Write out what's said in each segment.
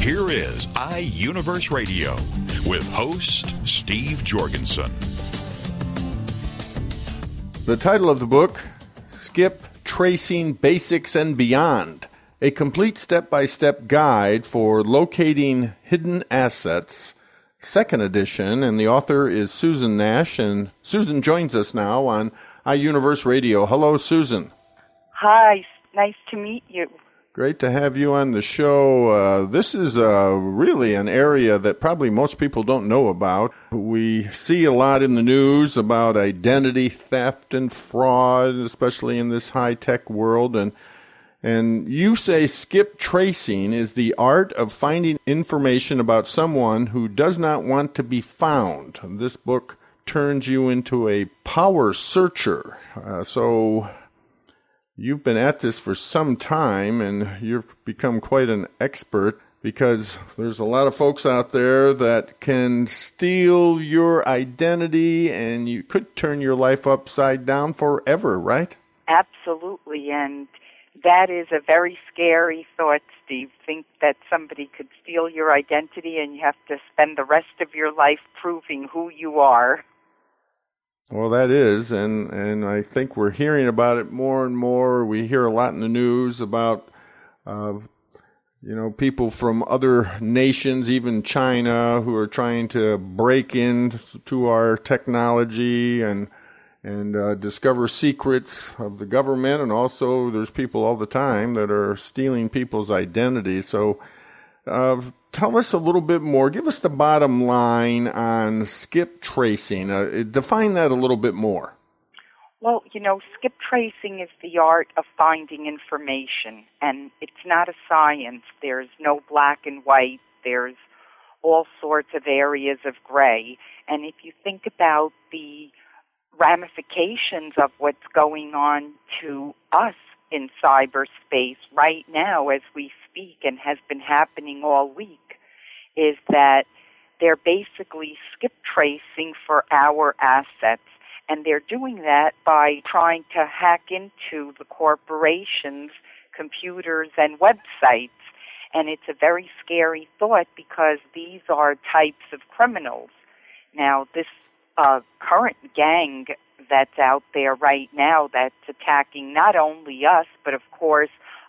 Here is iUniverse Radio with host Steve Jorgensen. The title of the book, Skip, Tracing Basics and Beyond, a complete step-by-step guide for locating hidden assets, second edition, and the author is Susan Nash, and Susan joins us now on iUniverse Radio. Hello, Susan. Hi, nice to meet you. Great to have you on the show. This is really an area that probably most people don't know about. We see a lot in the news about identity theft and fraud, especially in this high-tech world. And you say skip tracing is the art of finding information about someone who does not want to be found. This book turns you into a power searcher. You've been at this for some time, and you've become quite an expert because there's a lot of folks out there that can steal your identity, and you could turn your life upside down forever, right? Absolutely, and that is a very scary thought, Steve. Think that somebody could steal your identity and you have to spend the rest of your life proving who you are. Well, that is, and I think we're hearing about it more and more. We hear a lot in the news about, people from other nations, even China, who are trying to break into our technology and discover secrets of the government. And also, there's people all the time that are stealing people's identity. So, tell us a little bit more. Give us the bottom line on skip tracing. Define that a little bit more. Well, skip tracing is the art of finding information, and it's not a science. There's no black and white. There's all sorts of areas of gray. And if you think about the ramifications of what's going on to us in cyberspace right now as we speak, and has been happening all week, is that they're basically skip tracing for our assets. And they're doing that by trying to hack into the corporations' computers and websites. And it's a very scary thought because these are types of criminals. Now, this current gang that's out there right now that's attacking not only us, but of course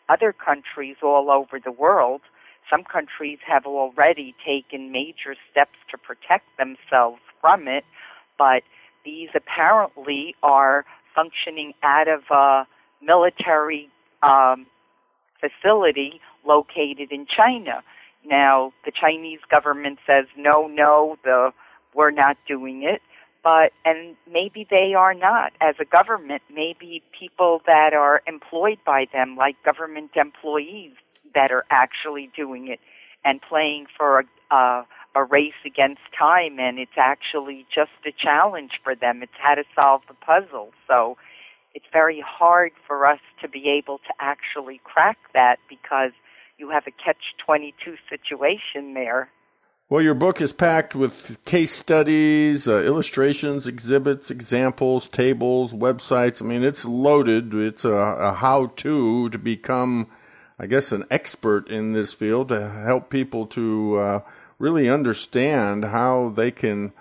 other countries all over the world. Some countries have already taken major steps to protect themselves from it, but these apparently are functioning out of a military facility located in China. Now, the Chinese government says, no, we're not doing it. And maybe they are not. As a government, maybe people that are employed by them, like government employees, that are actually doing it and playing for a race against time, and it's actually just a challenge for them. It's how to solve the puzzle. So it's very hard for us to be able to actually crack that because you have a catch-22 situation there. Well, your book is packed with case studies, illustrations, exhibits, examples, tables, websites. I mean, it's loaded. It's a how-to to become, I guess, an expert in this field, to help people to really understand how they can,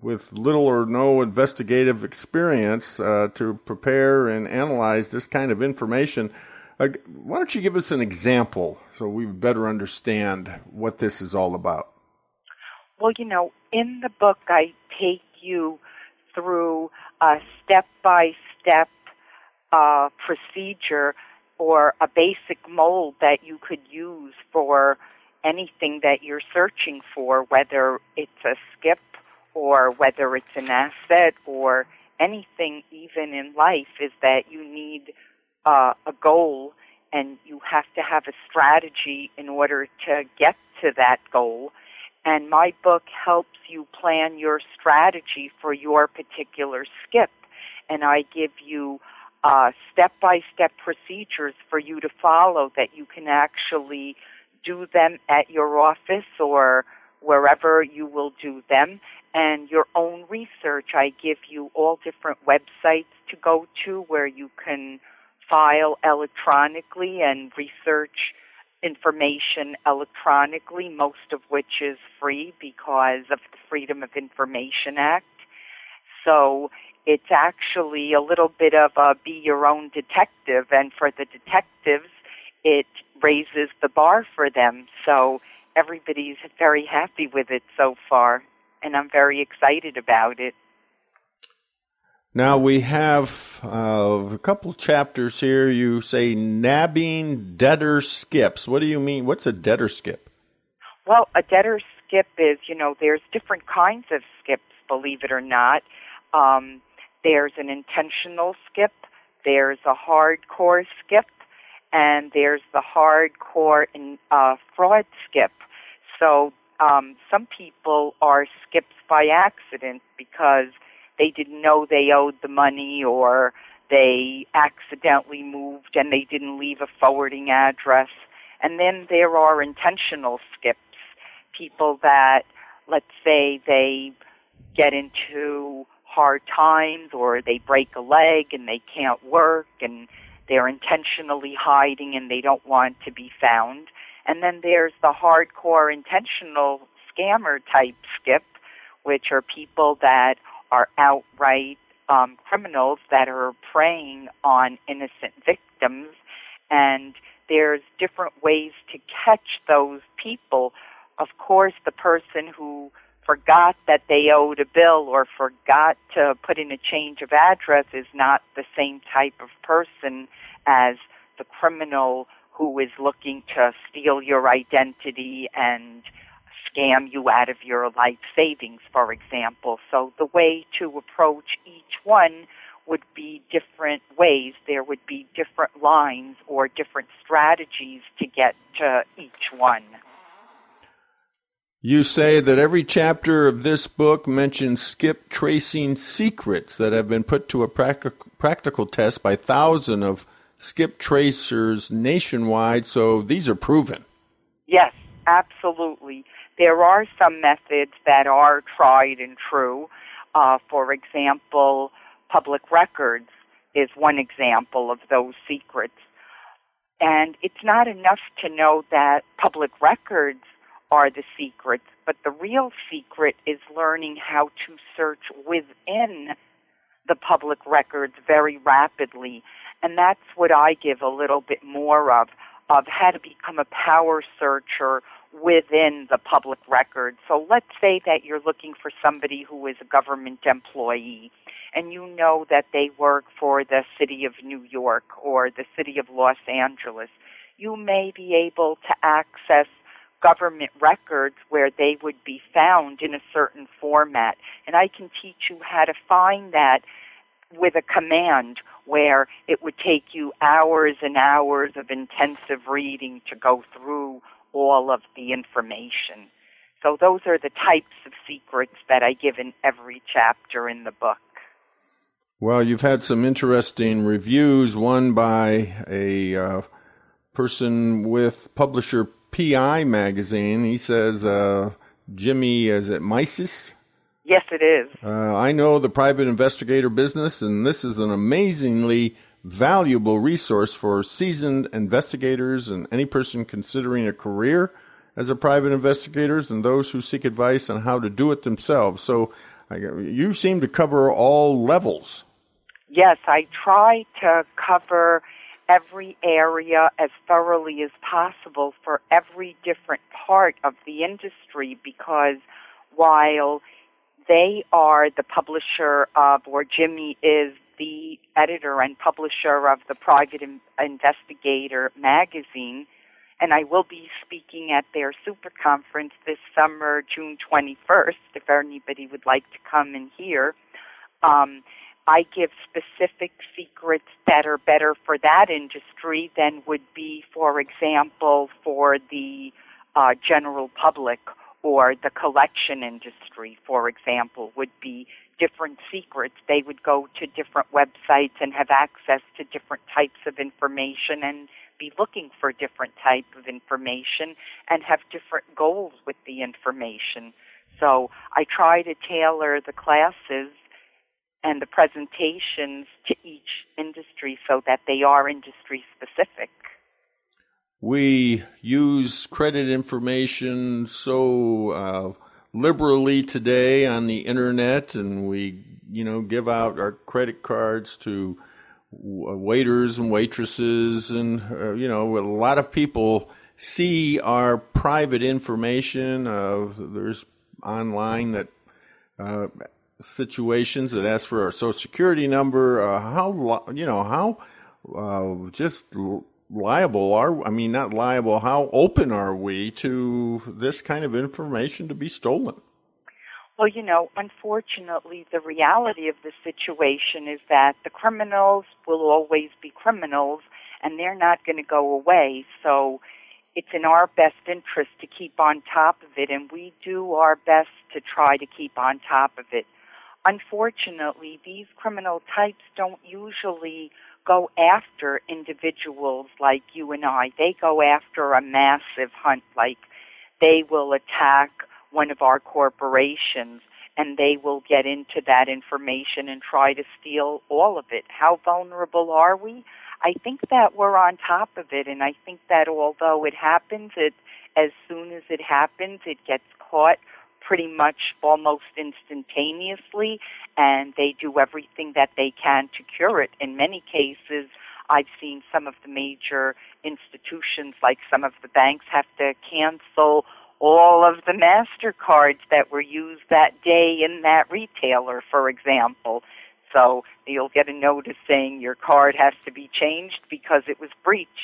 with little or no investigative experience, to prepare and analyze this kind of information. Why don't you give us an example so we better understand what this is all about? Well, in the book I take you through a step-by-step procedure or a basic mold that you could use for anything that you're searching for, whether it's a skip or whether it's an asset or anything even in life, is that you need a goal and you have to have a strategy in order to get to that goal. And my book helps you plan your strategy for your particular skip. And I give you step-by-step procedures for you to follow that you can actually do them at your office or wherever you will do them. And your own research, I give you all different websites to go to where you can file electronically and research information electronically, most of which is free because of the Freedom of Information Act. So it's actually a little bit of a be your own detective, and for the detectives, it raises the bar for them. So everybody's very happy with it so far, and I'm very excited about it. Now, we have a couple chapters here. You say nabbing debtor skips. What do you mean? What's a debtor skip? Well, a debtor skip is, you know, there's different kinds of skips, believe it or not. There's an intentional skip, there's a hardcore skip, and there's the hardcore fraud skip. So some people are skips by accident because they didn't know they owed the money, or they accidentally moved and they didn't leave a forwarding address. And then there are intentional skips, people that, let's say, they get into hard times or they break a leg and they can't work and they're intentionally hiding and they don't want to be found. And then there's the hardcore intentional scammer type skip, which are people that are outright criminals that are preying on innocent victims. And there's different ways to catch those people. Of course, the person who forgot that they owed a bill or forgot to put in a change of address is not the same type of person as the criminal who is looking to steal your identity and scam you out of your life savings, for example. So the way to approach each one would be different ways. There would be different lines or different strategies to get to each one. You say that every chapter of this book mentions skip tracing secrets that have been put to a practical test by thousands of skip tracers nationwide, so these are proven. Yes, absolutely. There are some methods that are tried and true. For example, public records is one example of those secrets. And it's not enough to know that public records are the secrets, but the real secret is learning how to search within the public records very rapidly. And that's what I give a little bit more of how to become a power searcher within the public record. So let's say that you're looking for somebody who is a government employee and you know that they work for the city of New York or the city of Los Angeles. You may be able to access government records where they would be found in a certain format. And I can teach you how to find that with a command where it would take you hours and hours of intensive reading to go through all of the information. So those are the types of secrets that I give in every chapter in the book. Well, you've had some interesting reviews, one by a person with publisher PI Magazine. He says, Jimmy, is it Mises? Yes, it is. I know the private investigator business, and this is an amazingly valuable resource for seasoned investigators and any person considering a career as a private investigator and those who seek advice on how to do it themselves. So you seem to cover all levels. Yes, I try to cover every area as thoroughly as possible for every different part of the industry, because while they are the publisher of, or Jimmy is the editor and publisher of the Private Investigator magazine, and I will be speaking at their super conference this summer, June 21st, if anybody would like to come and hear. I give specific secrets that are better for that industry than would be, for example, for the general public, or the collection industry, for example, would be different secrets. They would go to different websites and have access to different types of information and be looking for different type of information and have different goals with the information. So I try to tailor the classes and the presentations to each industry so that they are industry specific. We use credit information so liberally today on the internet, and we, give out our credit cards to waiters and waitresses, and a lot of people see our private information. There's online that situations that ask for our Social Security number. How open are we to this kind of information to be stolen? Well, unfortunately, the reality of the situation is that the criminals will always be criminals, and they're not going to go away. So it's in our best interest to keep on top of it, and we do our best to try to keep on top of it. Unfortunately, these criminal types don't usually go after individuals like you and I. They go after a massive hunt, like they will attack one of our corporations and they will get into that information and try to steal all of it. How vulnerable are we? I think that we're on top of it, and I think that although it happens, as soon as it happens, it gets caught pretty much almost instantaneously, and they do everything that they can to cure it. In many cases, I've seen some of the major institutions, like some of the banks, have to cancel all of the MasterCards that were used that day in that retailer, for example. So you'll get a notice saying your card has to be changed because it was breached.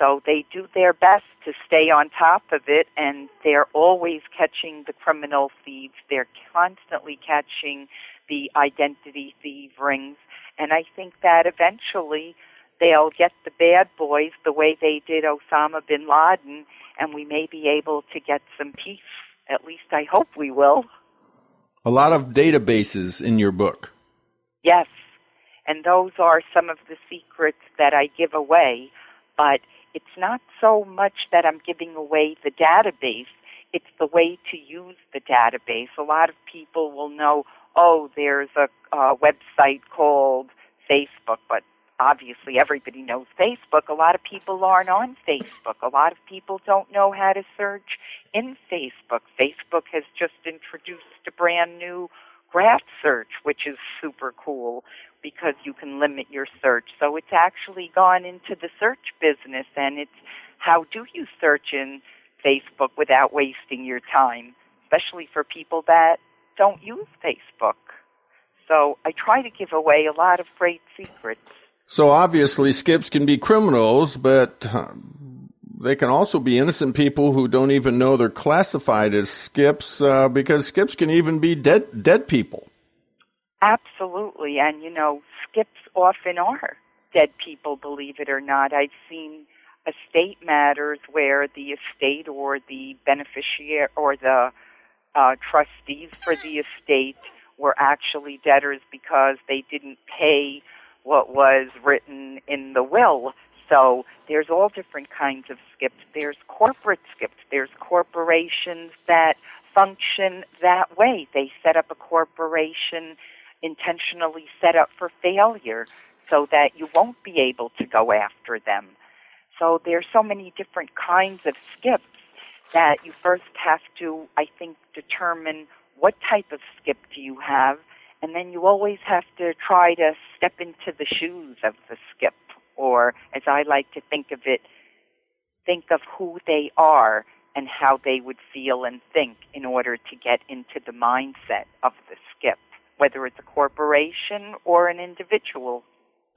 So they do their best to stay on top of it, and they're always catching the criminal thieves. They're constantly catching the identity thief rings. And I think that eventually they'll get the bad boys the way they did Osama bin Laden, and we may be able to get some peace. At least I hope we will. A lot of databases in your book. Yes, and those are some of the secrets that I give away, but it's not so much that I'm giving away the database, it's the way to use the database. A lot of people will know, there's a website called Facebook, but obviously everybody knows Facebook. A lot of people aren't on Facebook. A lot of people don't know how to search in Facebook. Facebook has just introduced a brand new graph search, which is super cool, because you can limit your search. So it's actually gone into the search business, and it's how do you search in Facebook without wasting your time, especially for people that don't use Facebook. So I try to give away a lot of great secrets. So obviously skips can be criminals, but they can also be innocent people who don't even know they're classified as skips, because skips can even be dead people. Absolutely, and skips often are dead people, believe it or not. I've seen estate matters where the estate or the beneficiary or the trustees for the estate were actually debtors because they didn't pay what was written in the will. So there's all different kinds of skips. There's corporate skips. There's corporations that function that way. They set up a corporation intentionally set up for failure so that you won't be able to go after them. So there's so many different kinds of skips that you first have to, I think, determine what type of skip do you have, and then you always have to try to step into the shoes of the skip. Or, as I like to think of it, think of who they are and how they would feel and think in order to get into the mindset of the skip, whether it's a corporation or an individual.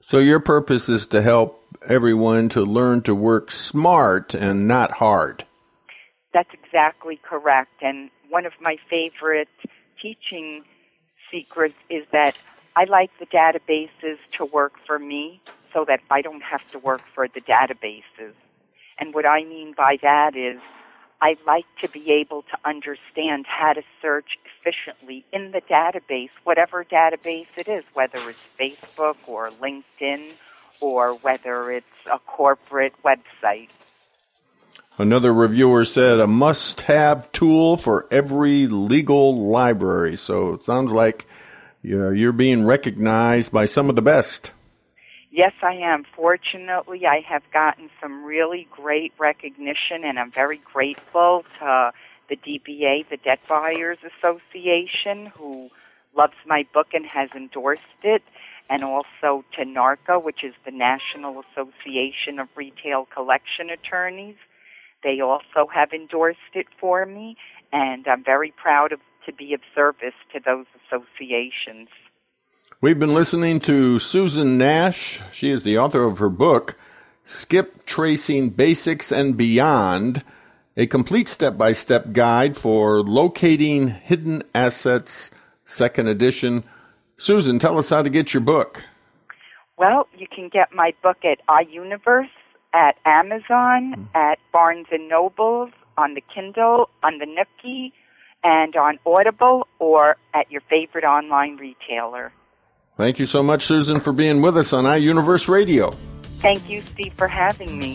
So your purpose is to help everyone to learn to work smart and not hard. That's exactly correct. And one of my favorite teaching secrets is that I like the databases to work for me so that I don't have to work for the databases. And what I mean by that is I like to be able to understand how to search efficiently in the database, whatever database it is, whether it's Facebook or LinkedIn or whether it's a corporate website. Another reviewer said, a must-have tool for every legal library. So it sounds like you're being recognized by some of the best. Yes, I am. Fortunately, I have gotten some really great recognition, and I'm very grateful to the DBA, the Debt Buyers Association, who loves my book and has endorsed it, and also to NARCA, which is the National Association of Retail Collection Attorneys. They also have endorsed it for me, and I'm very proud to be of service to those associations. We've been listening to Susan Nash. She is the author of her book, Skip Tracing Basics and Beyond, a complete step-by-step guide for locating hidden assets, second edition. Susan, tell us how to get your book. Well, you can get my book at iUniverse, at Amazon, at Barnes & Noble, on the Kindle, on the Nookie, and on Audible, or at your favorite online retailer. Thank you so much, Susan, for being with us on iUniverse Radio. Thank you, Steve, for having me.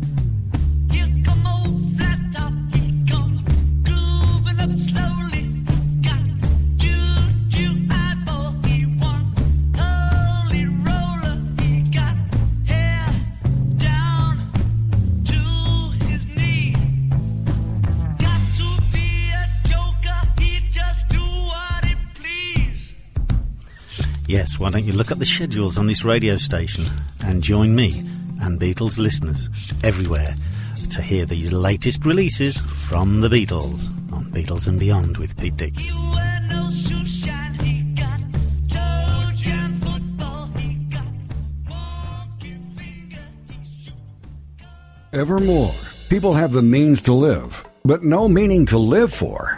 Yes, why don't you look up the schedules on this radio station and join me and Beatles listeners everywhere to hear the latest releases from the Beatles on Beatles and Beyond with Pete Dix. Evermore, people have the means to live, but no meaning to live for.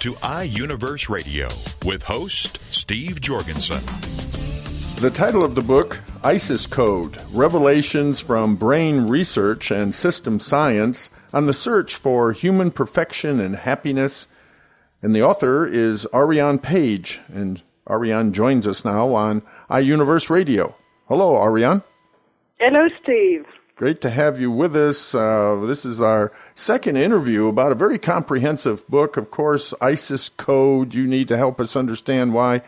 to iUniverse Radio with host Steve Jorgensen. The title of the book, ISIS Code: Revelations from Brain Research and System Science on the Search for Human Perfection and Happiness. And the author is Ariane Page, and Ariane joins us now on iUniverse Radio. Hello, Ariane. Hello, Steve. Great to have you with us. This is our second interview about a very comprehensive book. Of course, ISIS Code, you need to help us understand why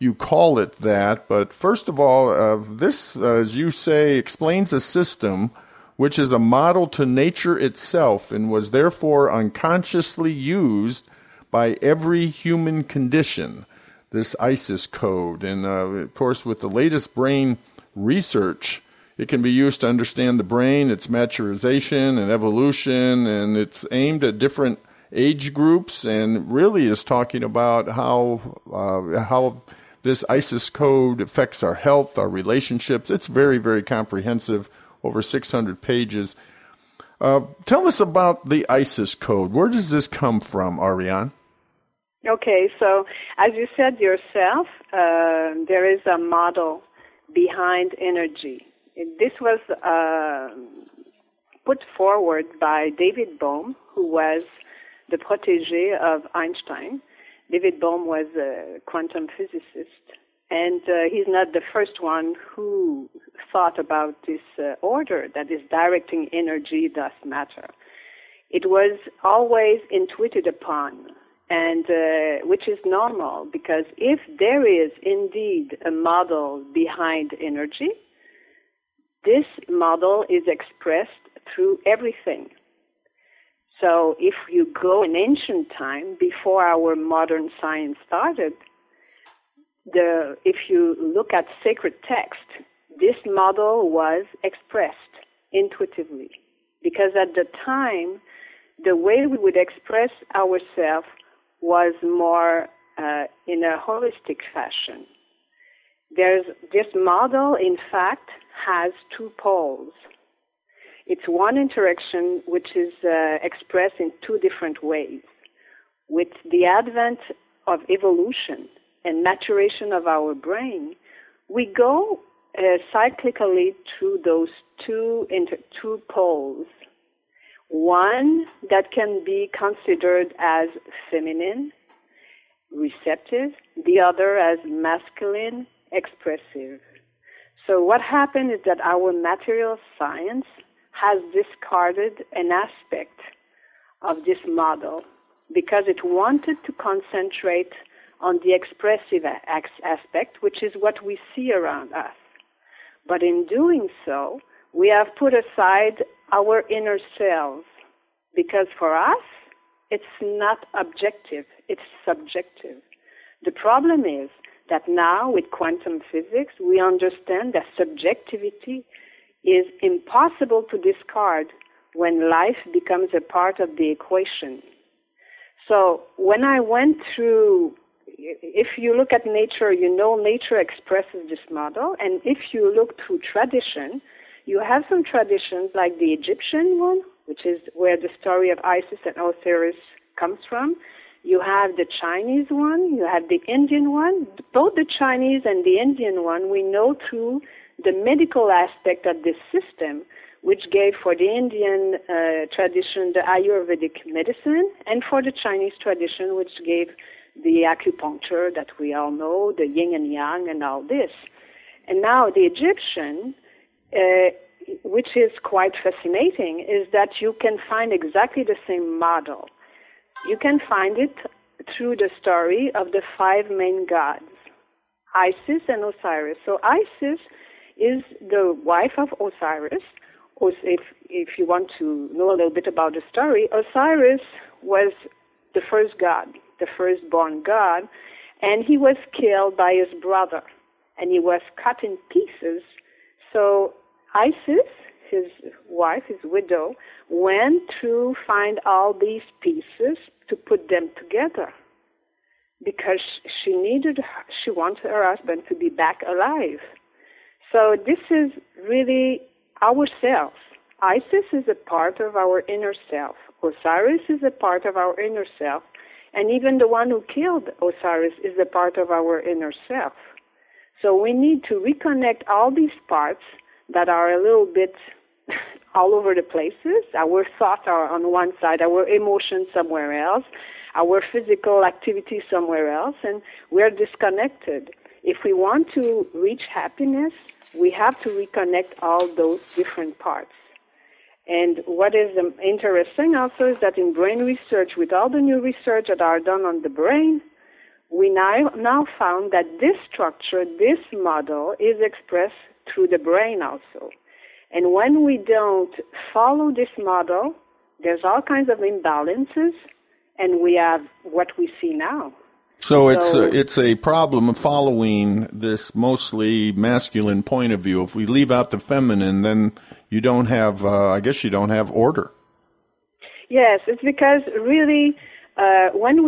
you call it that. But first of all, this, as you say, explains a system which is a model to nature itself and was therefore unconsciously used by every human condition, this ISIS Code. And, of course, with the latest brain research, it can be used to understand the brain, its maturation and evolution, and it's aimed at different age groups and really is talking about how this ISIS code affects our health, our relationships. It's very, very comprehensive, over 600 pages. Tell us about the ISIS Code. Where does this come from, Ariane? Okay, so as you said yourself, there is a model behind energy. This was put forward by David Bohm, who was the protégé of Einstein. David Bohm was a quantum physicist, and he's not the first one who thought about this order that is directing energy, thus matter. It was always intuited upon, and which is normal, because if there is indeed a model behind energy, this model is expressed through everything. So if you go in ancient time, before our modern science started, if you look at sacred text, this model was expressed intuitively. Because at the time, the way we would express ourselves was more in a holistic fashion. This model, in fact, has two poles. It's one interaction which is expressed in two different ways. With the advent of evolution and maturation of our brain, we go cyclically through those two poles. One that can be considered as feminine, receptive, the other as masculine, expressive. So what happened is that our material science has discarded an aspect of this model because it wanted to concentrate on the expressive aspect, which is what we see around us. But in doing so, we have put aside our inner selves, because for us, it's not objective, it's subjective. The problem is that now with quantum physics, we understand that subjectivity is impossible to discard when life becomes a part of the equation. So when I went through, if you look at nature, you know nature expresses this model, and if you look through tradition, you have some traditions like the Egyptian one, which is where the story of Isis and Osiris comes from. You have the Chinese one, you have the Indian one. Both the Chinese and the Indian one we know through the medical aspect of this system, which gave for the Indian tradition the Ayurvedic medicine, and for the Chinese tradition, which gave the acupuncture that we all know, the yin and yang and all this. And now the Egyptian, which is quite fascinating, is that you can find exactly the same model. You can find it through the story of the five main gods, Isis and Osiris. So Isis is the wife of Osiris. If you want to know a little bit about the story, Osiris was the first god, the firstborn god, and he was killed by his brother, and he was cut in pieces. So Isis, his wife, his widow, went to find all these pieces to put them together because she wanted her husband to be back alive. So this is really ourselves. Isis is a part of our inner self. Osiris is a part of our inner self. And even the one who killed Osiris is a part of our inner self. So we need to reconnect all these parts that are a little bit all over the places. Our thoughts are on one side, our emotions somewhere else, our physical activity somewhere else, and we're disconnected. If we want to reach happiness, we have to reconnect all those different parts. And what is interesting also is that in brain research, with all the new research that are done on the brain, we now found that this structure, this model, is expressed through the brain also. And when we don't follow this model, there's all kinds of imbalances, and we have what we see now. So it's a problem of following this mostly masculine point of view. If we leave out the feminine, then you don't have, you don't have order. Yes, it's because really, when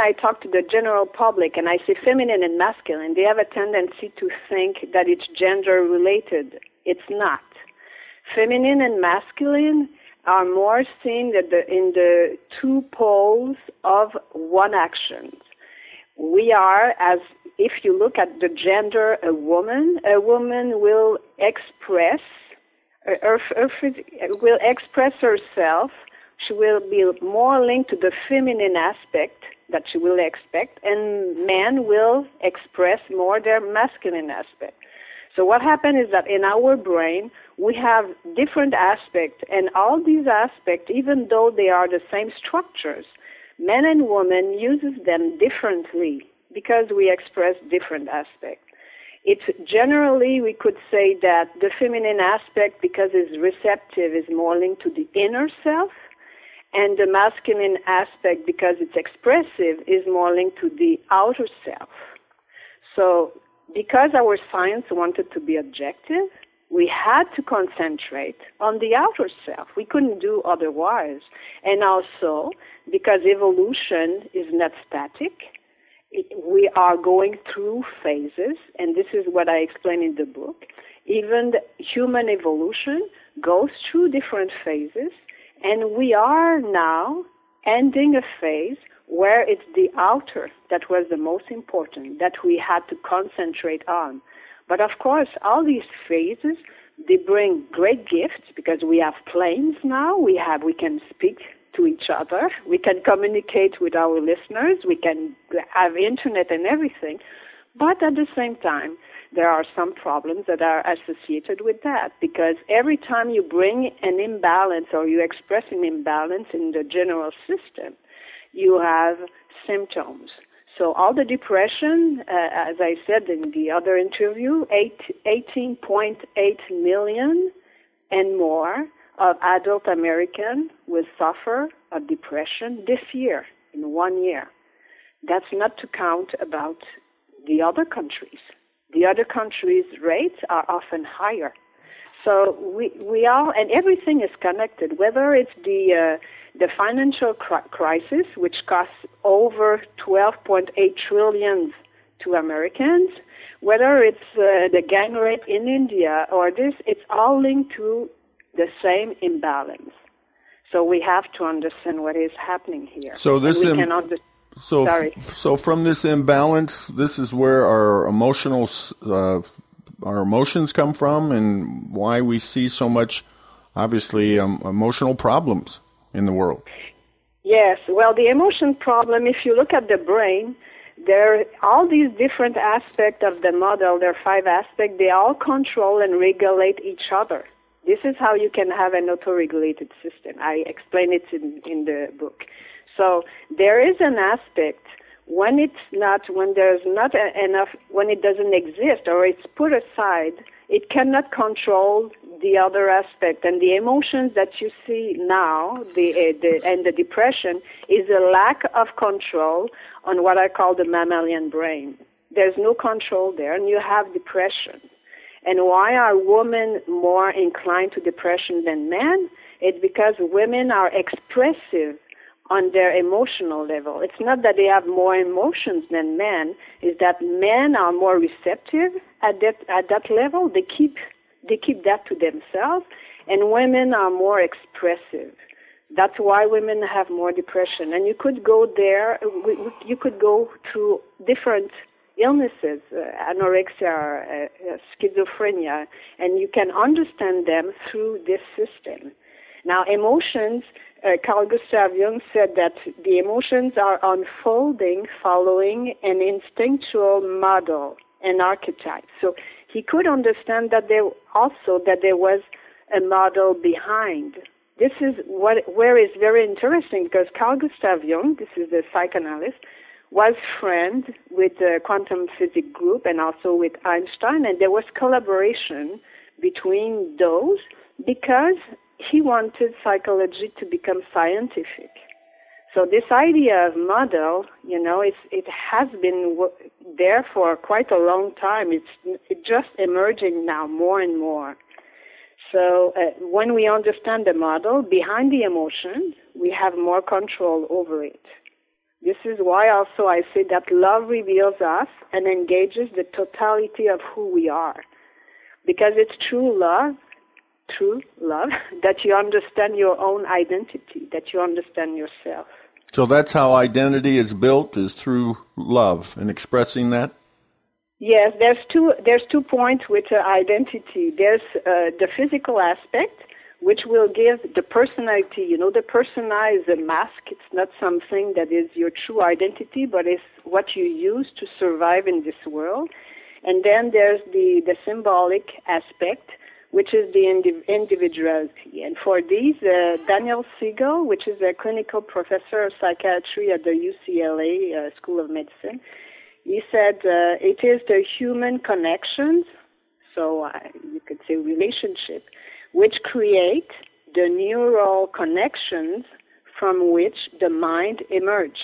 I talk to the general public and I say feminine and masculine, they have a tendency to think that it's gender related. It's not. Feminine and masculine are more seen in the two poles of one action. We are, as if you look at the gender, a woman will express herself. She will be more linked to the feminine aspect that she will expect, and men will express more their masculine aspect. So what happened is that in our brain, we have different aspects, and all these aspects, even though they are the same structures, men and women uses them differently because we express different aspects. It's generally, we could say that the feminine aspect, because it's receptive, is more linked to the inner self, and the masculine aspect, because it's expressive, is more linked to the outer self. So because our science wanted to be objective, we had to concentrate on the outer self. We couldn't do otherwise. And also, because evolution is not static, we are going through phases, and this is what I explain in the book. Even the human evolution goes through different phases, and we are now ending a phase where it's the outer that was the most important, that we had to concentrate on. But of course, all these phases, they bring great gifts because we have planes now, we can speak to each other, we can communicate with our listeners, we can have internet and everything. But at the same time, there are some problems that are associated with that, because every time you bring an imbalance or you express an imbalance in the general system, you have symptoms. So all the depression, as I said in the other interview, 18.8 million and more of adult Americans will suffer of depression this year, in 1 year. That's not to count about the other countries. The other countries' rates are often higher. So we are, and everything is connected, whether it's the financial crisis, which costs over $12.8 trillion to Americans, whether it's the gang rape in India or this, it's all linked to the same imbalance. So we have to understand what is happening here. So this is... So from this imbalance, this is where our emotions come from, and why we see so much, obviously, emotional problems in the world. Yes. Well, the emotion problem, if you look at the brain, there all these different aspects of the model, there are five aspects, they all control and regulate each other. This is how you can have an auto-regulated system. I explain it in the book. So there is an aspect when there's not enough, when it doesn't exist or it's put aside, it cannot control the other aspect. And the emotions that you see now, the depression, is a lack of control on what I call the mammalian brain. There's no control there, and you have depression. And why are women more inclined to depression than men? It's because women are expressive on their emotional level. It's not that they have more emotions than men, it's that men are more receptive at that level. They keep that to themselves, and women are more expressive. That's why women have more depression. And you could go there, you could go through different illnesses, anorexia, schizophrenia, and you can understand them through this system. Now, emotions, Carl Gustav Jung said that the emotions are unfolding following an instinctual model, an archetype. So he could understand that there was a model behind. This is where is very interesting, because Carl Gustav Jung, this is the psychoanalyst, was friend with the quantum physics group and also with Einstein, and there was collaboration between those because he wanted psychology to become scientific. So this idea of model, it has been there for quite a long time. It's just emerging now more and more. So when we understand the model behind the emotion, we have more control over it. This is why also I say that love reveals us and engages the totality of who we are. Because it's true love true love, that you understand your own identity, that you understand yourself. So that's how identity is built, is through love and expressing that? Yes, there's two points with identity. There's the physical aspect, which will give the personality. You know, the persona is a mask. It's not something that is your true identity, but it's what you use to survive in this world. And then there's the symbolic aspect, which is the individuality. And for these, Daniel Siegel, which is a clinical professor of psychiatry at the UCLA School of Medicine, he said it is the human connections, so you could say relationship, which create the neural connections from which the mind emerge,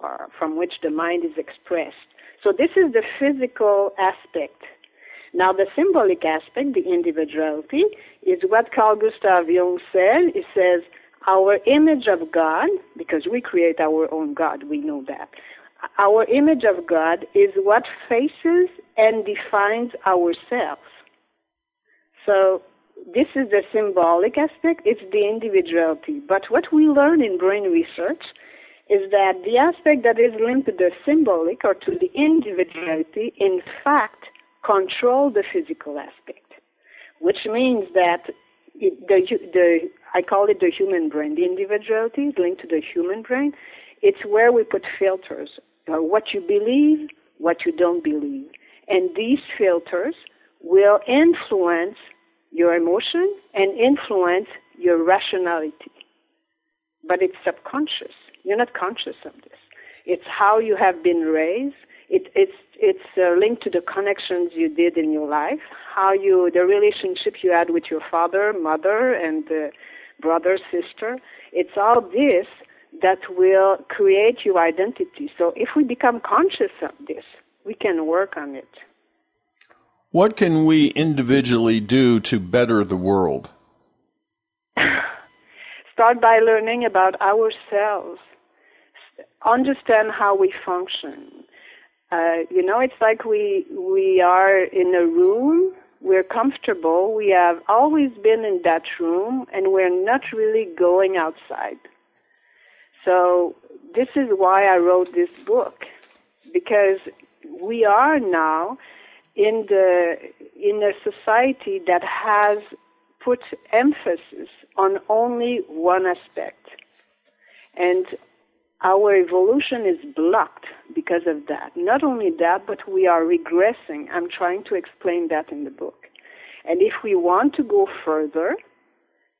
or from which the mind is expressed. So this is the physical aspect. Now, the symbolic aspect, the individuality, is what Carl Gustav Jung said. He says, our image of God, because we create our own God, we know that. Our image of God is what faces and defines ourselves. So this is the symbolic aspect. It's the individuality. But what we learn in brain research is that the aspect that is linked to the symbolic or to the individuality, in fact, control the physical aspect, which means that I call it the human brain. The individuality is linked to the human brain. It's where we put filters, what you believe, what you don't believe. And these filters will influence your emotion and influence your rationality. But it's subconscious. You're not conscious of this. It's how you have been raised. It's linked to the connections you did in your life, the relationship you had with your father, mother, and brother, sister. It's all this that will create your identity. So if we become conscious of this, we can work on it. What can we individually do to better the world? Start by learning about ourselves. Understand how we function. It's like we are in a room, we're comfortable, we have always been in that room, and we're not really going outside. So this is why I wrote this book, because we are now in a society that has put emphasis on only one aspect. And our evolution is blocked because of that. Not only that, but we are regressing. I'm trying to explain that in the book. And if we want to go further,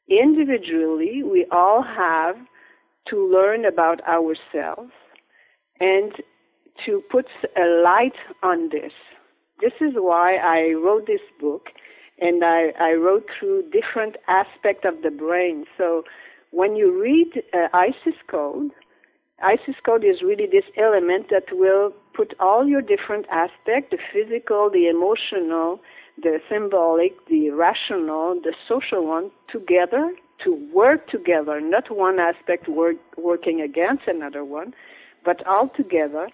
individually, we all have to learn about ourselves and to put a light on this. This is why I wrote this book, and I wrote through different aspects of the brain. So when you read ISIS Code is really this element that will put all your different aspects, the physical, the emotional, the symbolic, the rational, the social one, together to work together, not one aspect working against another one, but all together.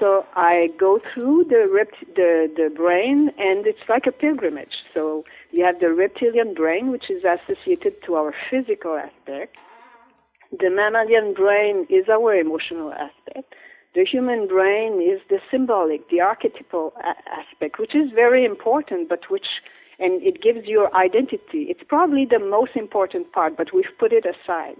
So I go through the brain, and it's like a pilgrimage. So you have the reptilian brain, which is associated to our physical aspect. The mammalian brain is our emotional aspect. The human brain is the symbolic, the archetypal aspect, which is very important, and it gives your identity. It's probably the most important part, but we've put it aside.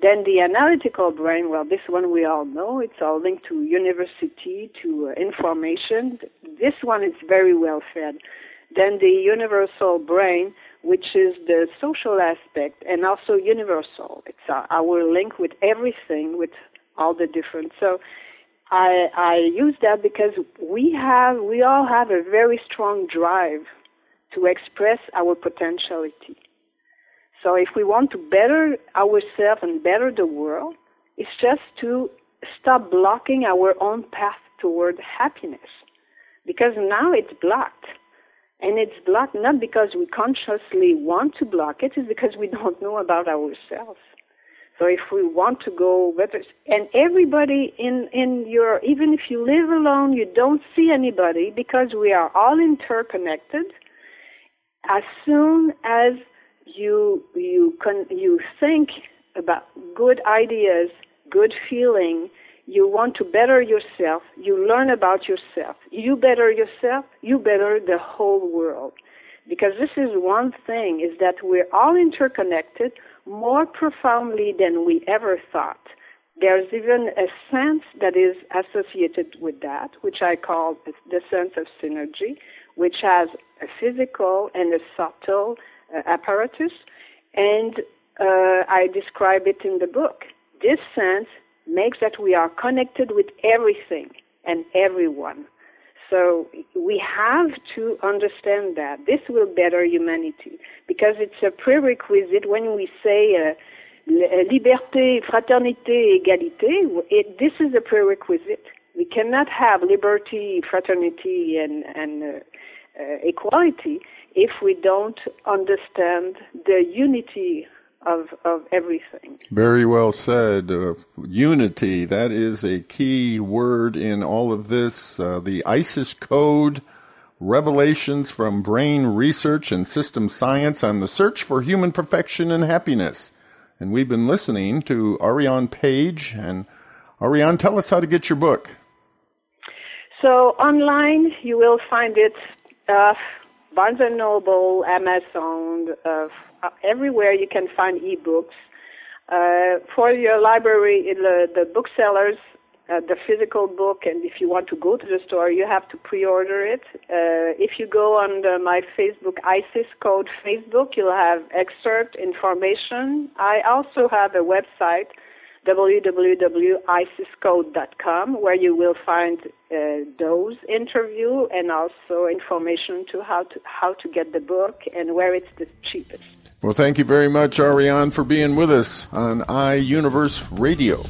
Then the analytical brain, well, this one we all know. It's all linked to university, to information. This one is very well fed. Then the universal brain, which is the social aspect, and also universal. It's our link with everything, with all the different. So I use that because we all have a very strong drive to express our potentiality. So if we want to better ourselves and better the world, it's just to stop blocking our own path toward happiness, because now it's blocked. And it's blocked not because we consciously want to block it, it's because we don't know about ourselves. So if we want to go, and everybody even if you live alone, you don't see anybody, because we are all interconnected. As soon as you think about good ideas, good feeling. You want to better yourself. You learn about yourself. You better yourself. You better the whole world. Because this is one thing, is that we're all interconnected more profoundly than we ever thought. There's even a sense that is associated with that, which I call the sense of synergy, which has a physical and a subtle apparatus. And I describe it in the book. This sense makes that we are connected with everything and everyone. So we have to understand that. This will better humanity because it's a prerequisite when we say liberté, fraternité, égalité. This is a prerequisite. We cannot have liberty, fraternity, and equality if we don't understand the unity of everything. Very well said. Unity, that is a key word in all of this. The ISIS Code, Revelations from Brain Research and System Science on the Search for Human Perfection and Happiness. And we've been listening to Ariane Page. And Ariane, tell us how to get your book. So online, you will find it Barnes & Noble, Amazon, everywhere you can find ebooks. For your library, the booksellers, the physical book, and if you want to go to the store, you have to pre-order it. If you go on my Facebook, ISIS Code Facebook, you'll have excerpt information. I also have a website, www.isiscode.com, where you will find those interview and also information to how to get the book and where it's the cheapest. Well, thank you very much, Ariane, for being with us on iUniverse Radio.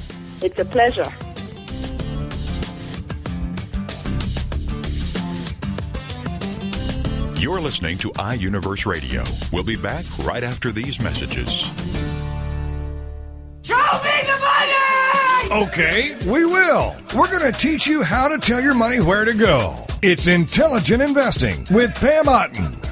It's a pleasure. You're listening to iUniverse Radio. We'll be back right after these messages. Show me the money! Okay, we will. We're going to teach you how to tell your money where to go. It's Intelligent Investing with Pam Otten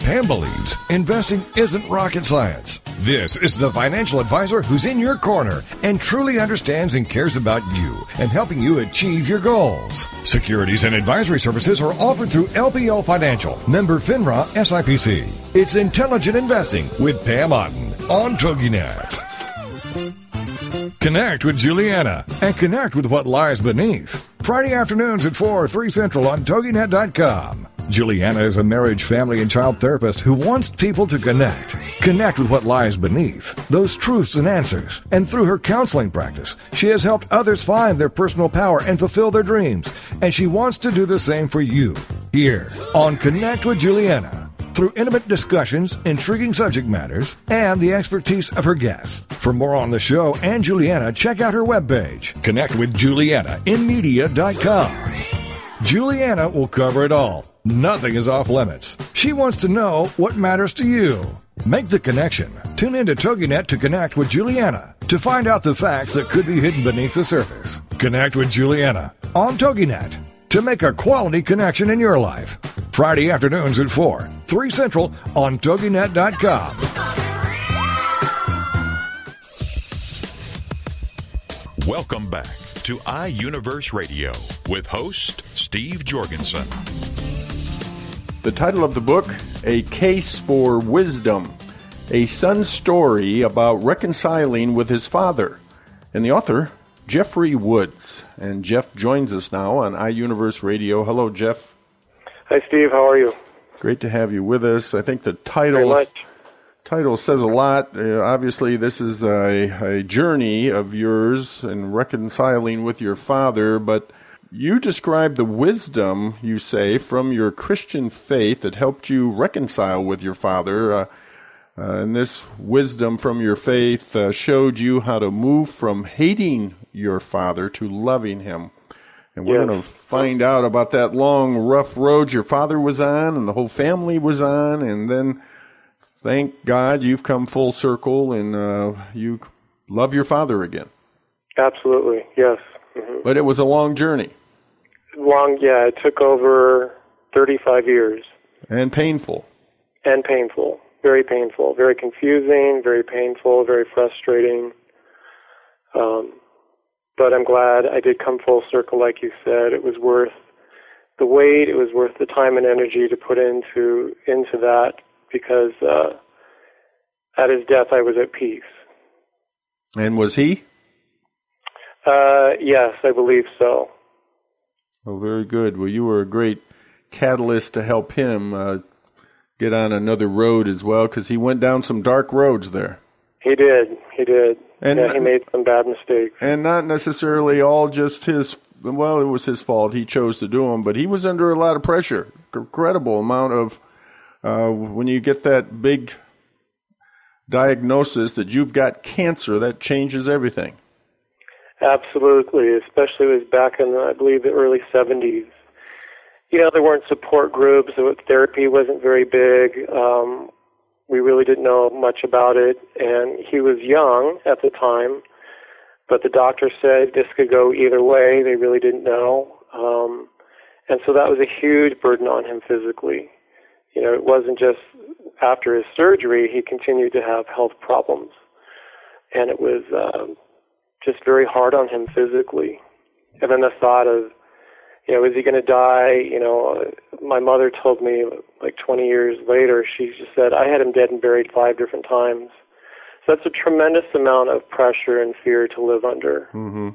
Pam believes investing isn't rocket science. This is the financial advisor who's in your corner and truly understands and cares about you and helping you achieve your goals. Securities and advisory services are offered through LPL Financial, member FINRA, SIPC. It's Intelligent Investing with Pam Otten on TogiNet. Connect with Juliana and connect with what lies beneath. Friday afternoons at 4, 3 Central on TogiNet.com. Juliana is a marriage, family, and child therapist who wants people to connect. Connect with what lies beneath, those truths and answers. And through her counseling practice, she has helped others find their personal power and fulfill their dreams. And she wants to do the same for you here on Connect with Juliana. Through intimate discussions, intriguing subject matters, and the expertise of her guests. For more on the show and Juliana, check out her webpage, connectwithjulianainmedia.com. Juliana will cover it all. Nothing is off limits. She wants to know what matters to you. Make the connection. Tune in to TogiNet to connect with Juliana to find out the facts that could be hidden beneath the surface. Connect with Juliana on TogiNet to make a quality connection in your life. Friday afternoons at 4, 3 Central on TogiNet.com. Welcome back to iUniverse Radio with host Steve Jorgensen. The title of the book, A Case for Wisdom, a son's story about reconciling with his father. And the author, Jeffrey Woods. And Jeff joins us now on iUniverse Radio. Hello, Jeff. Hi, Steve. How are you? Great to have you with us. I think the title says a lot. Obviously, this is a journey of yours in reconciling with your father, but you describe the wisdom, you say, from your Christian faith that helped you reconcile with your father. And this wisdom from your faith showed you how to move from hating your father to loving him. And we're going to find out about that long, rough road your father was on and the whole family was on. And then, thank God, you've come full circle and you love your father again. Absolutely, yes. Mm-hmm. But it was a long journey. Long, yeah. It took over 35 years. And painful. And painful. Very painful. Very confusing, very painful, very frustrating. But I'm glad I did come full circle, like you said. It was worth the wait. It was worth the time and energy to put into that, because at his death I was at peace. And was he? Yes, I believe so. Oh, very good. Well, you were a great catalyst to help him get on another road as well, because he went down some dark roads there. He did. He did. And yeah, he made some bad mistakes. And not necessarily all just his, well, it was his fault. He chose to do them, but he was under a lot of pressure, incredible amount of, when you get that big diagnosis that you've got cancer, that changes everything. Absolutely, especially it was back in, I believe, the early 70s. You know, there weren't support groups, therapy wasn't very big, we really didn't know much about it, and he was young at the time, but the doctor said this could go either way. They really didn't know, and so that was a huge burden on him physically. You know, it wasn't just after his surgery. He continued to have health problems, and it was just very hard on him physically. And then the thought of, you know, is he going to die? You know, my mother told me like 20 years later, she just said, I had him dead and buried 5 different times. So that's a tremendous amount of pressure and fear to live under. Mm-hmm.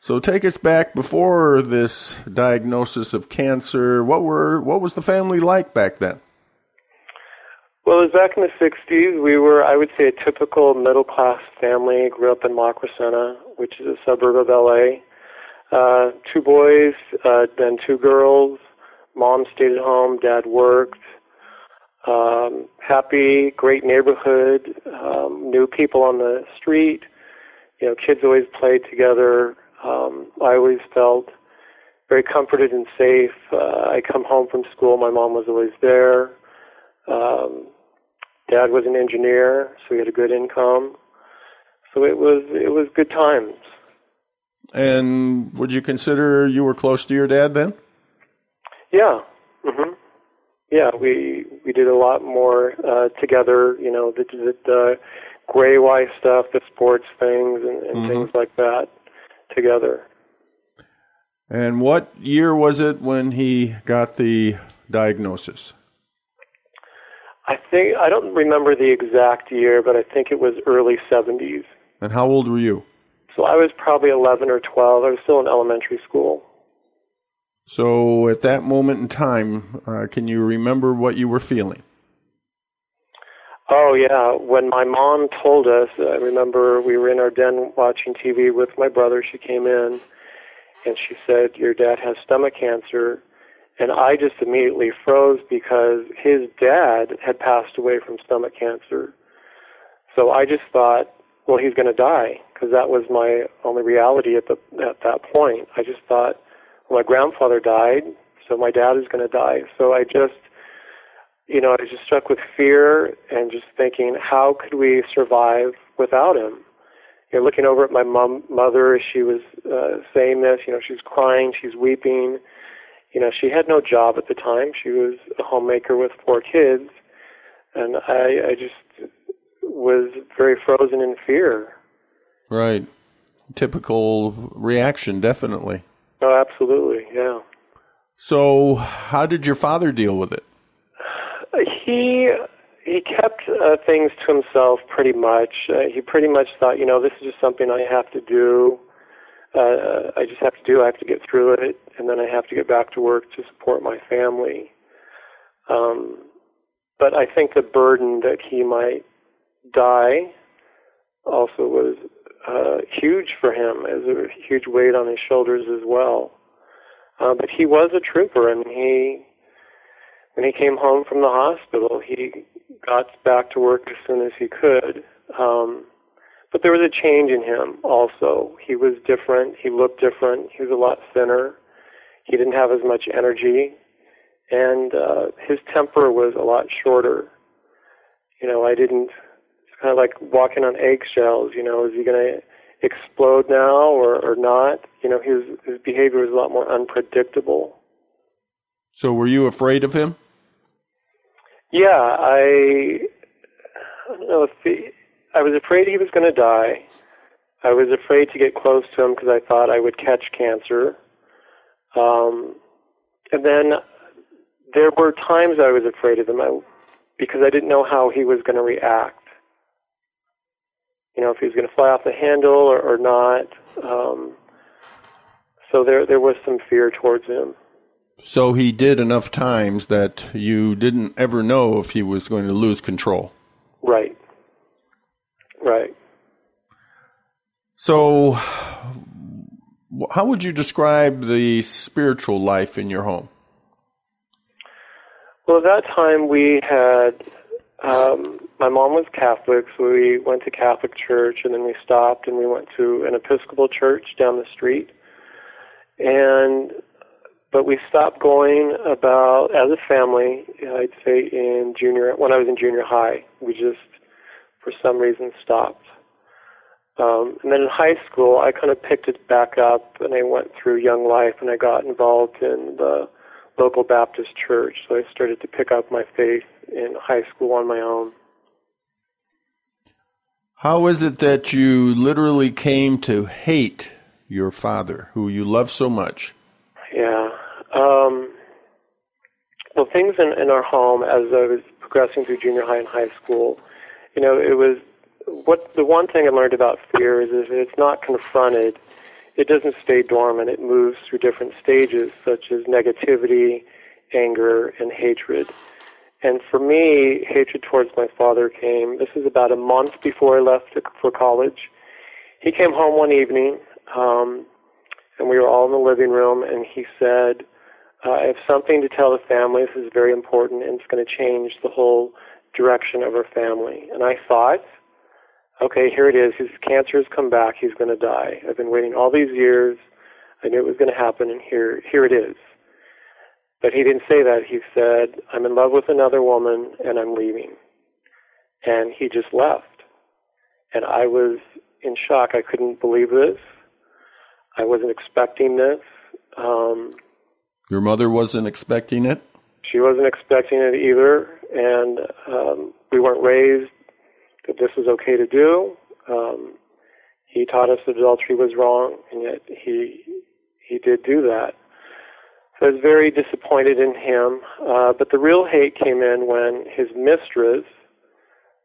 So take us back before this diagnosis of cancer. What was the family like back then? Well, it was back in the 60s. We were, I would say, a typical middle-class family. Grew up in La Crescenta, which is a suburb of L.A., 2 boys, then 2 girls. Mom stayed at home. Dad worked. Happy, great neighborhood. Knew people on the street. You know, kids always played together. I always felt very comforted and safe. I come home from school. My mom was always there. Dad was an engineer, so he had a good income. So it was good times. And would you consider you were close to your dad then? Yeah. Mm-hmm. Yeah, we did a lot more together, you know, the gray Y stuff, the sports things and mm-hmm. things like that together. And what year was it when he got the diagnosis? I don't remember the exact year, but I think it was early 70s. And how old were you? So I was probably 11 or 12. I was still in elementary school. So at that moment in time, can you remember what you were feeling? Oh, yeah. When my mom told us, I remember we were in our den watching TV with my brother. She came in, and she said, your dad has stomach cancer. And I just immediately froze because his dad had passed away from stomach cancer. So I just thought, well, he's going to die, because that was my only reality at that point. I just thought, well, my grandfather died, so my dad is going to die. So I just, you know, I was just struck with fear and just thinking, how could we survive without him? You know, looking over at my mother, she was saying this, you know, she's crying, she's weeping. You know, she had no job at the time. She was a homemaker with 4 kids, and I just was very frozen in fear. Right. Typical reaction, definitely. Oh, absolutely, yeah. So how did your father deal with it? He kept things to himself pretty much. He pretty much thought, you know, this is just something I have to do. I just have to do. I have to get through it, and then I have to get back to work to support my family. But I think the burden that he might die also was huge for him, as a huge weight on his shoulders as well. But he was a trooper, and when he came home from the hospital, he got back to work as soon as he could. But there was a change in him also. He was different. He looked different. He was a lot thinner. He didn't have as much energy. And his temper was a lot shorter. You know, I didn't... It's kind of like walking on eggshells, you know. Is he going to explode now or not? You know, his behavior was a lot more unpredictable. So were you afraid of him? Yeah, I don't know if he... I was afraid he was going to die. I was afraid to get close to him because I thought I would catch cancer. And then there were times I was afraid of him because I didn't know how he was going to react. You know, if he was going to fly off the handle or not. So there was some fear towards him. So he did enough times that you didn't ever know if he was going to lose control. Right. Right. So how would you describe the spiritual life in your home? Well, at that time we had, my mom was Catholic, so we went to Catholic church, and then we stopped and we went to an Episcopal church down the street. But we stopped going about, as a family, I'd say when I was in junior high, we just, for some reason, stopped. And then in high school, I kind of picked it back up, and I went through Young Life, and I got involved in the local Baptist church. So I started to pick up my faith in high school on my own. How is it that you literally came to hate your father, who you love so much? Yeah. Well, things in our home, as I was progressing through junior high and high school, you know, it was the one thing I learned about fear is if it's not confronted, it doesn't stay dormant. It moves through different stages, such as negativity, anger, and hatred. And for me, hatred towards my father came, this is about a month before I left for college. He came home one evening, and we were all in the living room, and he said, I have something to tell the family. This is very important, and it's going to change the whole direction of our family. And I thought, okay, here it is. His cancer has come back. He's going to die. I've been waiting all these years. I knew it was going to happen, and here it is. But he didn't say that. He said, I'm in love with another woman, and I'm leaving. And he just left. And I was in shock. I couldn't believe this. I wasn't expecting this. Your mother wasn't expecting it? She wasn't expecting it either, and we weren't raised that this was okay to do. He taught us that adultery was wrong, and yet he did do that. So I was very disappointed in him, but the real hate came in when his mistress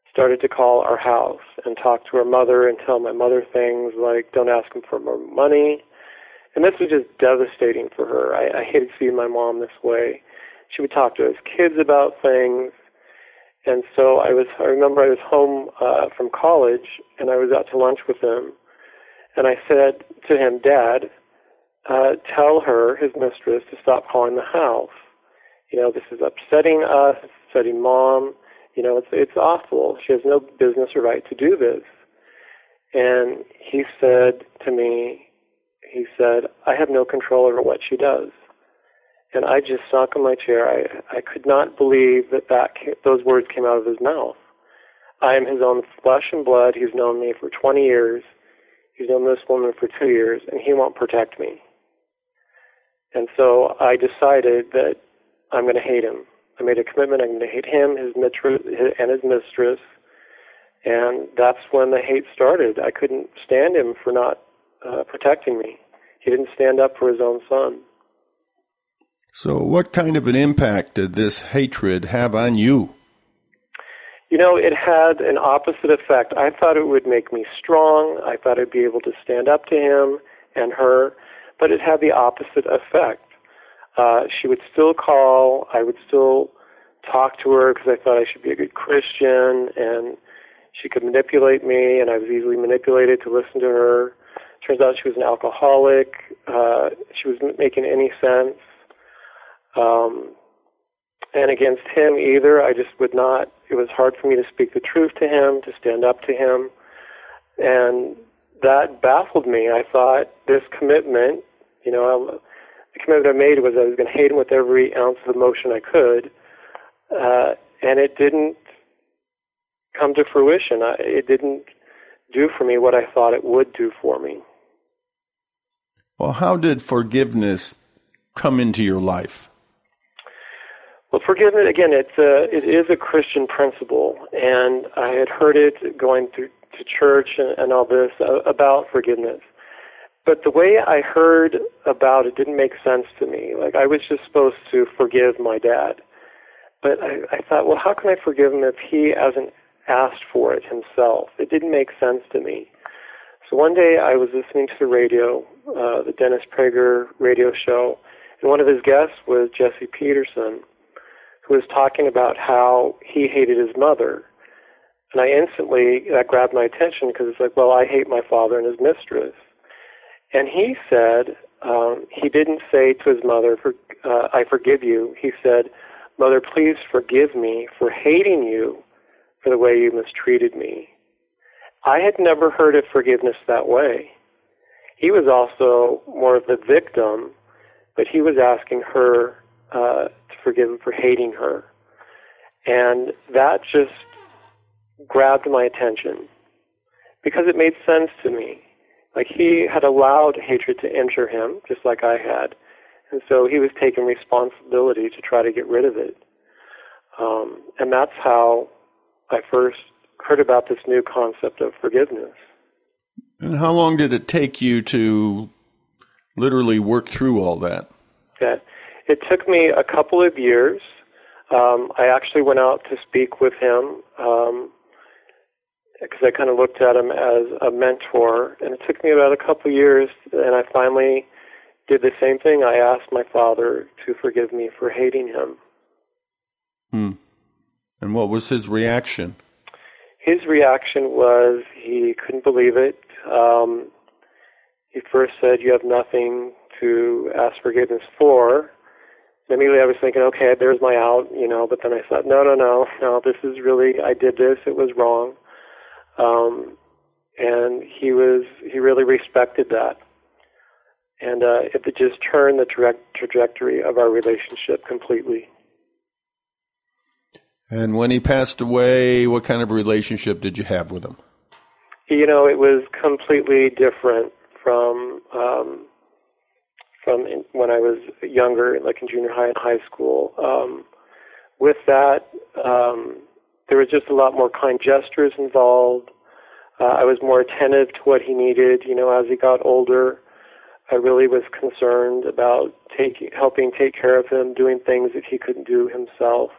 started to call our house and talk to her mother and tell my mother things like, don't ask him for more money. And this was just devastating for her. I hated seeing my mom this way. She would talk to us kids about things. And so I remember I was home from college, and I was out to lunch with him. And I said to him, Dad, tell her, his mistress, to stop calling the house. You know, this is upsetting us, it's upsetting Mom. You know, it's awful. She has no business or right to do this. And he said to me, he said, I have no control over what she does. And I just sunk in my chair. I could not believe those words came out of his mouth. I am his own flesh and blood. He's known me for 20 years. He's known this woman for 2 years, and he won't protect me. And so I decided that I'm going to hate him. I made a commitment. I'm going to hate him, his mistress, and his mistress. And that's when the hate started. I couldn't stand him for not protecting me. He didn't stand up for his own son. So what kind of an impact did this hatred have on you? You know, it had an opposite effect. I thought it would make me strong. I thought I'd be able to stand up to him and her. But it had the opposite effect. She would still call. I would still talk to her because I thought I should be a good Christian. And she could manipulate me, and I was easily manipulated to listen to her. Turns out she was an alcoholic. She wasn't making any sense. And against him either, I just would not, it was hard for me to speak the truth to him, to stand up to him. And that baffled me. I thought this commitment, you know, the commitment I made was I was going to hate him with every ounce of emotion I could, and it didn't come to fruition. It didn't do for me what I thought it would do for me. Well, how did forgiveness come into your life? Well, forgiveness, again, it is a Christian principle, and I had heard it going to church and all this about forgiveness. But the way I heard about it didn't make sense to me. Like, I was just supposed to forgive my dad. But I thought, well, how can I forgive him if he hasn't asked for it himself? It didn't make sense to me. So one day I was listening to the radio, the Dennis Prager radio show, and one of his guests was Jesse Peterson, who was talking about how he hated his mother. And that grabbed my attention, because it's like, well, I hate my father and his mistress. And he said, he didn't say to his mother, I forgive you. He said, Mother, please forgive me for hating you for the way you mistreated me. I had never heard of forgiveness that way. He was also more of the victim, but he was asking her to forgive him for hating her. And that just grabbed my attention, because it made sense to me. Like, he had allowed hatred to injure him, just like I had. And so he was taking responsibility to try to get rid of it. And that's how I first heard about this new concept of forgiveness. And how long did it take you to literally work through all that? Yeah. It took me a couple of years. I actually went out to speak with him, because I kind of looked at him as a mentor, and it took me about a couple years, and I finally did the same thing. I asked my father to forgive me for hating him. Hmm. And what was his reaction? His reaction was he couldn't believe it. He first said, you have nothing to ask forgiveness for. And immediately I was thinking, okay, there's my out, you know, but then I thought, no, this is really, I did this, it was wrong. And he really respected that. And it just turned the trajectory of our relationship completely. And when he passed away, what kind of relationship did you have with him? You know, it was completely different from when I was younger, like in junior high and high school. With that, there was just a lot more kind gestures involved. I was more attentive to what he needed. You know, as he got older, I really was concerned about helping take care of him, doing things that he couldn't do himself.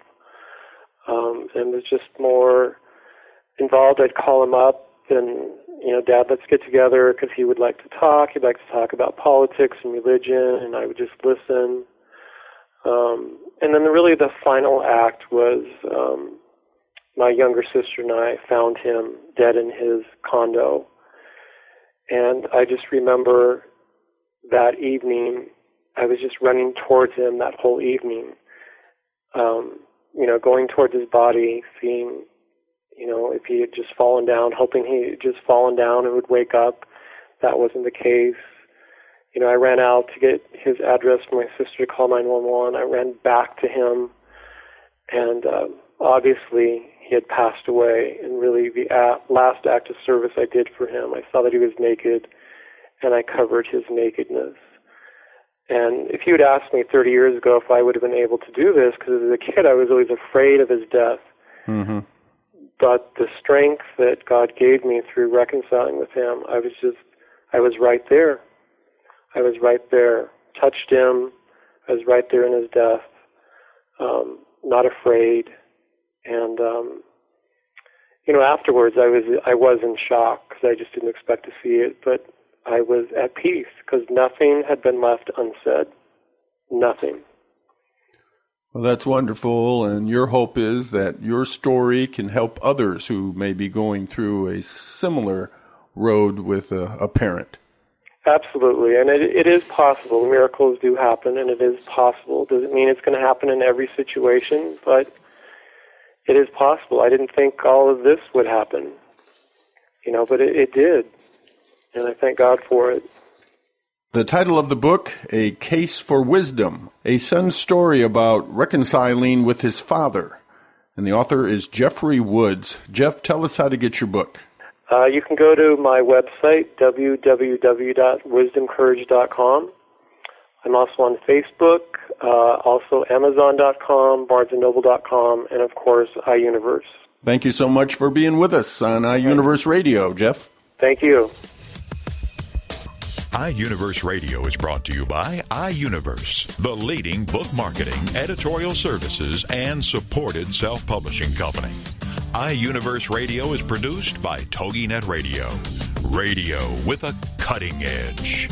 And was just more involved. I'd call him up and, you know, Dad, let's get together, because he would like to talk. He'd like to talk about politics and religion, and I would just listen. And then really the final act was my younger sister and I found him dead in his condo. And I just remember that evening, I was just running towards him that whole evening, you know, going towards his body, seeing, you know, if he had just fallen down, hoping he had just fallen down and would wake up. That wasn't the case. You know, I ran out to get his address for my sister to call 911. I ran back to him, and obviously he had passed away. And really the last act of service I did for him, I saw that he was naked, and I covered his nakedness. And if you had asked me 30 years ago if I would have been able to do this, because as a kid I was always afraid of his death, mm-hmm. But the strength that God gave me through reconciling with him, I was right there, touched him, I was right there in his death, not afraid. And you know, afterwards I was in shock, because I just didn't expect to see it, but I was at peace, because nothing had been left unsaid. Nothing. Well, that's wonderful, and your hope is that your story can help others who may be going through a similar road with a parent. Absolutely, and it is possible. Miracles do happen, and it is possible. Doesn't mean it's going to happen in every situation, but it is possible. I didn't think all of this would happen. but it did, and I thank God for it. The title of the book, A Case for Wisdom, a son's story about reconciling with his father, and the author is Jeffrey Woods. Jeff, tell us how to get your book. You can go to my website, www.wisdomcourage.com. I'm also on Facebook, also Amazon.com, BarnesandNoble.com, and, of course, iUniverse. Thank you so much for being with us on iUniverse Radio, Jeff. Thank you. iUniverse Radio is brought to you by iUniverse, the leading book marketing, editorial services, and supported self-publishing company. iUniverse Radio is produced by Toginet Radio, radio with a cutting edge.